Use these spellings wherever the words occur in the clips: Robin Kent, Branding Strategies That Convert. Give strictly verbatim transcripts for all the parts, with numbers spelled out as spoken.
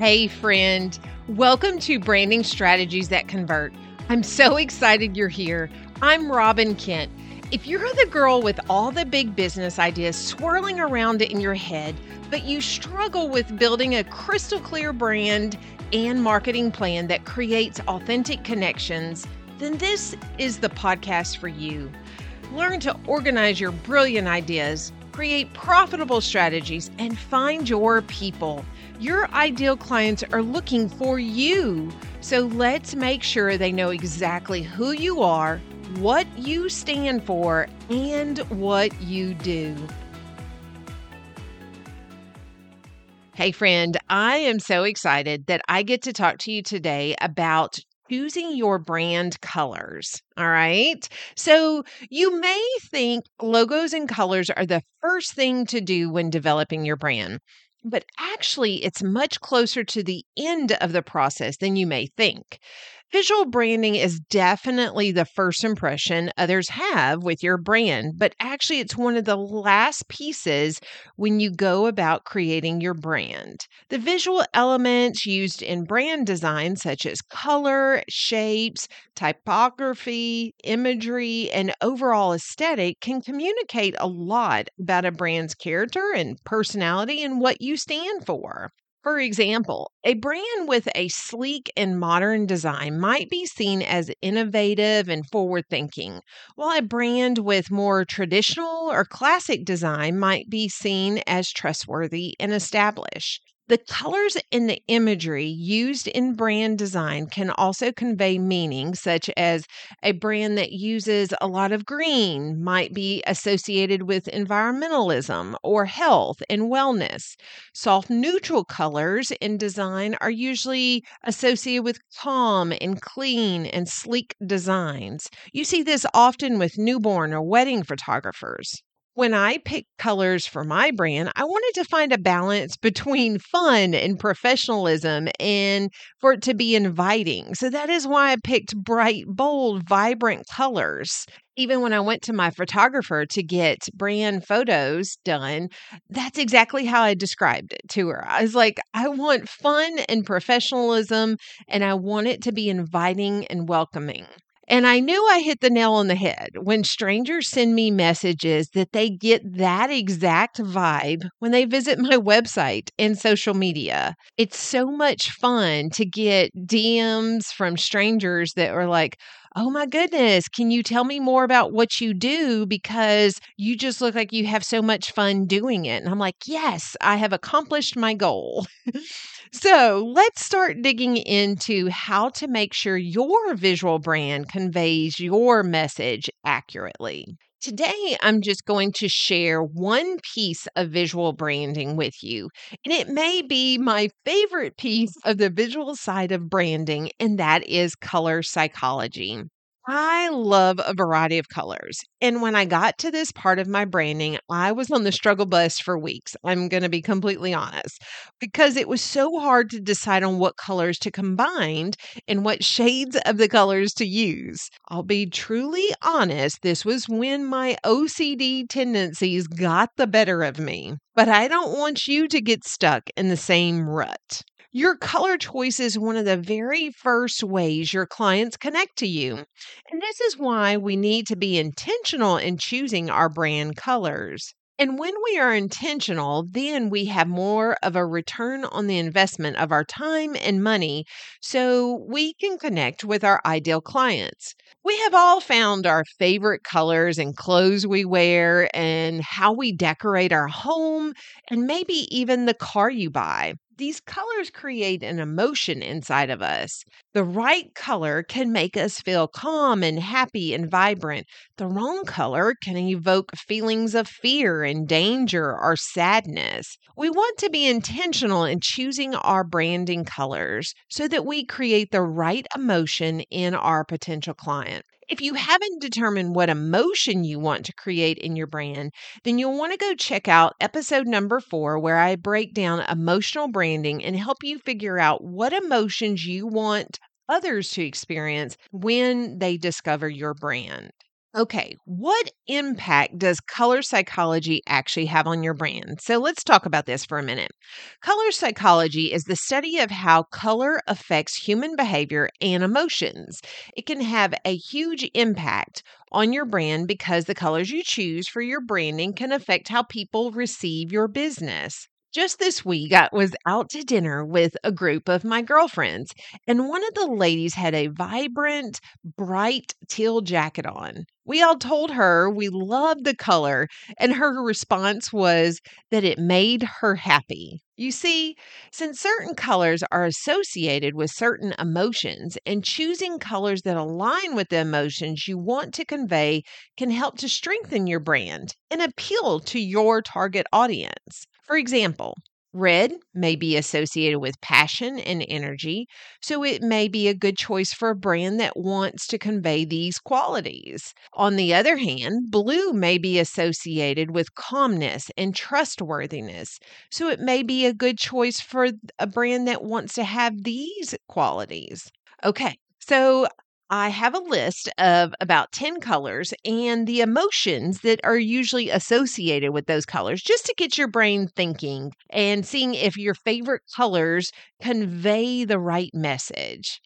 Hey friend, welcome to Branding Strategies That Convert. I'm so excited you're here. I'm Robin Kent. If you're the girl with all the big business ideas swirling around in your head, but you struggle with building a crystal clear brand and marketing plan that creates authentic connections, then this is the podcast for you. Learn to organize your brilliant ideas, create profitable strategies, and find your people. Your ideal clients are looking for you, so let's make sure they know exactly who you are, what you stand for, and what you do. Hey friend, I am so excited that I get to talk to you today about choosing your brand colors, all right? So you may think logos and colors are the first thing to do when developing your brand, but actually it's much closer to the end of the process than you may think. Visual branding is definitely the first impression others have with your brand, but actually it's one of the last pieces when you go about creating your brand. The visual elements used in brand design, such as color, shapes, typography, imagery, and overall aesthetic, can communicate a lot about a brand's character and personality and what you stand for. For example, a brand with a sleek and modern design might be seen as innovative and forward-thinking, while a brand with more traditional or classic design might be seen as trustworthy and established. The colors and the imagery used in brand design can also convey meaning, such as a brand that uses a lot of green might be associated with environmentalism or health and wellness. Soft, neutral colors in design are usually associated with calm and clean and sleek designs. You see this often with newborn or wedding photographers. When I picked colors for my brand, I wanted to find a balance between fun and professionalism and for it to be inviting. So that is why I picked bright, bold, vibrant colors. Even when I went to my photographer to get brand photos done, that's exactly how I described it to her. I was like, I want fun and professionalism, and I want it to be inviting and welcoming. And I knew I hit the nail on the head when strangers send me messages that they get that exact vibe when they visit my website and social media. It's so much fun to get D Ms from strangers that are like, oh my goodness, can you tell me more about what you do? Because you just look like you have so much fun doing it. And I'm like, yes, I have accomplished my goal. So let's start digging into how to make sure your visual brand conveys your message accurately. Today, I'm just going to share one piece of visual branding with you, and it may be my favorite piece of the visual side of branding, and that is color psychology. I love a variety of colors, and when I got to this part of my branding, I was on the struggle bus for weeks. I'm going to be completely honest, because it was so hard to decide on what colors to combine and what shades of the colors to use. I'll be truly honest, this was when my O C D tendencies got the better of me, but I don't want you to get stuck in the same rut. Your color choice is one of the very first ways your clients connect to you. And this is why we need to be intentional in choosing our brand colors. And when we are intentional, then we have more of a return on the investment of our time and money so we can connect with our ideal clients. We have all found our favorite colors and clothes we wear and how we decorate our home and maybe even the car you buy. These colors create an emotion inside of us. The right color can make us feel calm and happy and vibrant. The wrong color can evoke feelings of fear and danger or sadness. We want to be intentional in choosing our branding colors so that we create the right emotion in our potential client. If you haven't determined what emotion you want to create in your brand, then you'll want to go check out episode number four, where I break down emotional branding and help you figure out what emotions you want others to experience when they discover your brand. Okay, what impact does color psychology actually have on your brand? So let's talk about this for a minute. Color psychology is the study of how color affects human behavior and emotions. It can have a huge impact on your brand because the colors you choose for your branding can affect how people receive your business. Just this week, I was out to dinner with a group of my girlfriends, and one of the ladies had a vibrant, bright teal jacket on. We all told her we loved the color, and her response was that it made her happy. You see, since certain colors are associated with certain emotions, and choosing colors that align with the emotions you want to convey can help to strengthen your brand and appeal to your target audience. For example, red may be associated with passion and energy, so it may be a good choice for a brand that wants to convey these qualities. On the other hand, blue may be associated with calmness and trustworthiness, so it may be a good choice for a brand that wants to have these qualities. Okay, so I have a list of about ten colors and the emotions that are usually associated with those colors, just to get your brain thinking and seeing if your favorite colors convey the right message.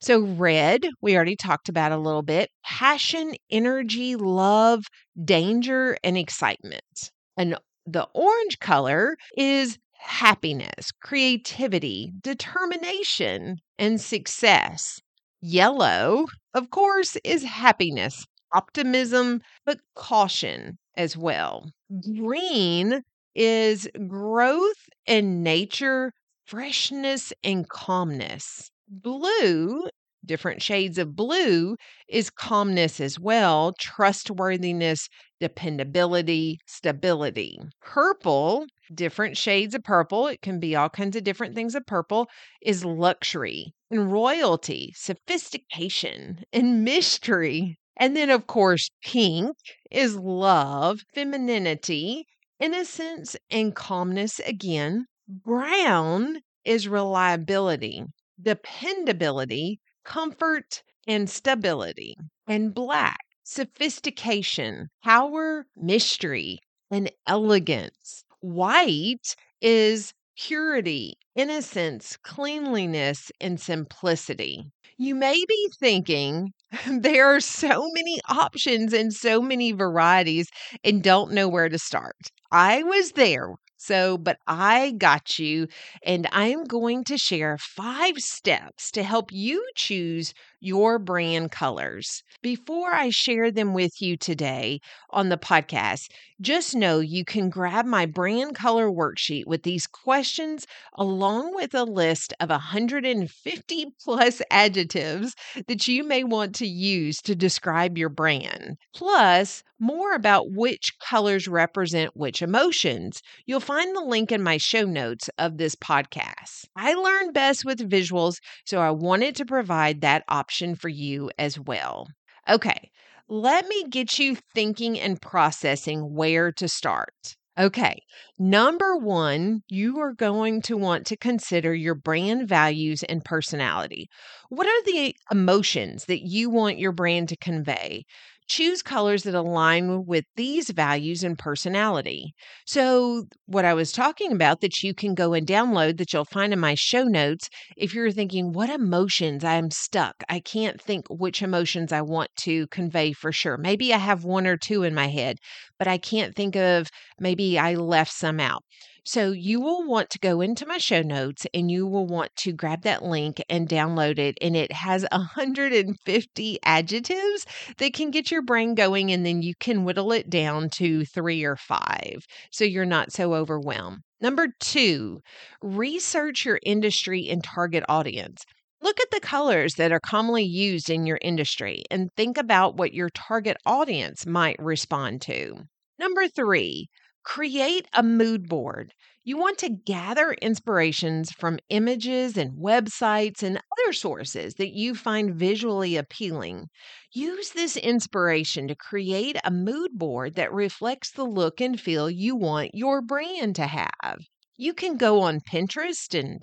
So red, we already talked about a little bit, passion, energy, love, danger, and excitement. And the orange color is happiness, creativity, determination, and success. Yellow, of course, is happiness, optimism, but caution as well. Green is growth and nature, freshness and calmness. Blue, different shades of blue, is calmness as well, trustworthiness, dependability, stability. Purple, different shades of purple, it can be all kinds of different things of purple, is luxury and royalty, sophistication and mystery. And then, of course, pink is love, femininity, innocence, and calmness again. Brown is reliability, dependability, comfort, and stability. And black, sophistication, power, mystery, and elegance. White is purity, innocence, cleanliness, and simplicity. You may be thinking, there are so many options and so many varieties and don't know where to start. I was there. So, but I got you, and I am going to share five steps to help you choose your brand colors. Before I share them with you today on the podcast, just know you can grab my brand color worksheet with these questions along with a list of one hundred fifty plus adjectives that you may want to use to describe your brand. Plus, more about which colors represent which emotions. You'll find the link in my show notes of this podcast. I learn best with visuals, so I wanted to provide that option for you as well. Okay, let me get you thinking and processing where to start. Okay, number one, you are going to want to consider your brand values and personality. What are the emotions that you want your brand to convey? Choose colors that align with these values and personality. So what I was talking about that you can go and download that you'll find in my show notes, if you're thinking, what emotions? I'm stuck. I can't think which emotions I want to convey for sure. Maybe I have one or two in my head, but I can't think of, maybe I left some out. So you will want to go into my show notes and you will want to grab that link and download it. And it has one hundred fifty adjectives that can get your brain going, and then you can whittle it down to three or five so you're not so overwhelmed. Number two, research your industry and target audience. Look at the colors that are commonly used in your industry and think about what your target audience might respond to. Number three, create a mood board. You want to gather inspirations from images and websites and other sources that you find visually appealing. Use this inspiration to create a mood board that reflects the look and feel you want your brand to have. You can go on Pinterest and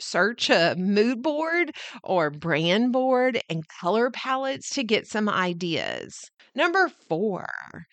search a mood board or brand board and color palettes to get some ideas. Number four,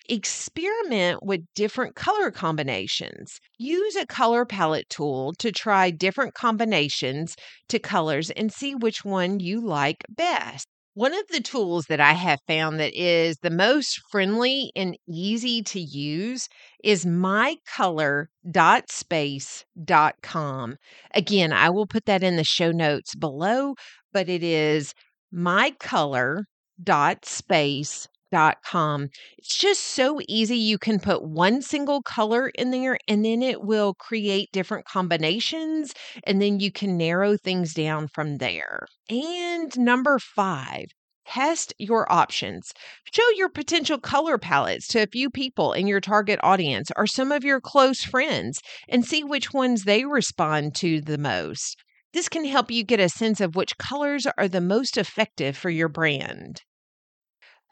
experiment with different color combinations. Use a color palette tool to try different combinations to colors and see which one you like best. One of the tools that I have found that is the most friendly and easy to use is my color dot space dot com. Again, I will put that in the show notes below, but it is my color dot space dot com. It's just so easy. You can put one single color in there and then it will create different combinations, and then you can narrow things down from there. And number five, test your options. Show your potential color palettes to a few people in your target audience or some of your close friends and see which ones they respond to the most. This can help you get a sense of which colors are the most effective for your brand.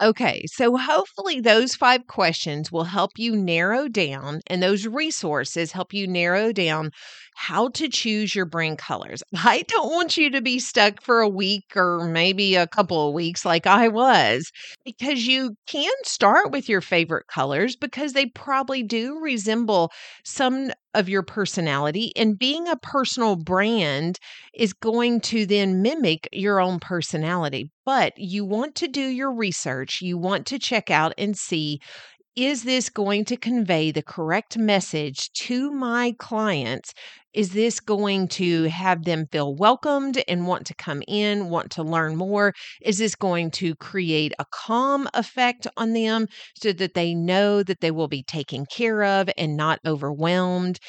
Okay, so hopefully those five questions will help you narrow down, and those resources help you narrow down how to choose your brand colors. I don't want you to be stuck for a week or maybe a couple of weeks like I was, because you can start with your favorite colors because they probably do resemble some of your personality, and being a personal brand is going to then mimic your own personality. But you want to do your research. You want to check out and see, is this going to convey the correct message to my clients? Is this going to have them feel welcomed and want to come in, want to learn more? Is this going to create a calm effect on them so that they know that they will be taken care of and not overwhelmed?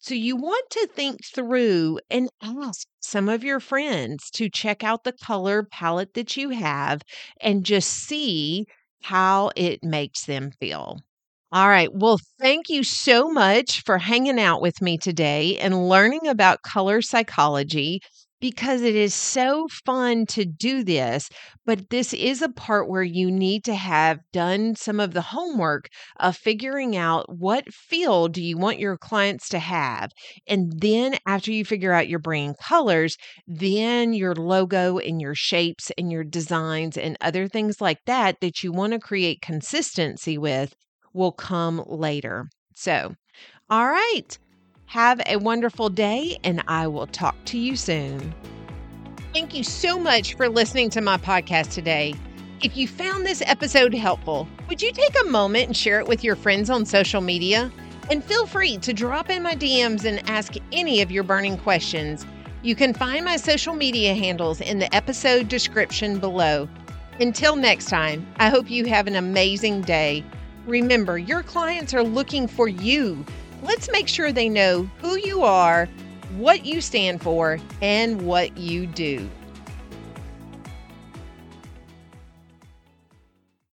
So you want to think through and ask some of your friends to check out the color palette that you have and just see how it makes them feel. All right. Well, thank you so much for hanging out with me today and learning about color psychology, because it is so fun to do this, but this is a part where you need to have done some of the homework of figuring out what feel do you want your clients to have. And then after you figure out your brand colors, then your logo and your shapes and your designs and other things like that that you want to create consistency with will come later. So, all right. Have a wonderful day, and I will talk to you soon. Thank you so much for listening to my podcast today. If you found this episode helpful, would you take a moment and share it with your friends on social media? And feel free to drop in my D Ms and ask any of your burning questions. You can find my social media handles in the episode description below. Until next time, I hope you have an amazing day. Remember, your clients are looking for you. Let's make sure they know who you are, what you stand for, and what you do.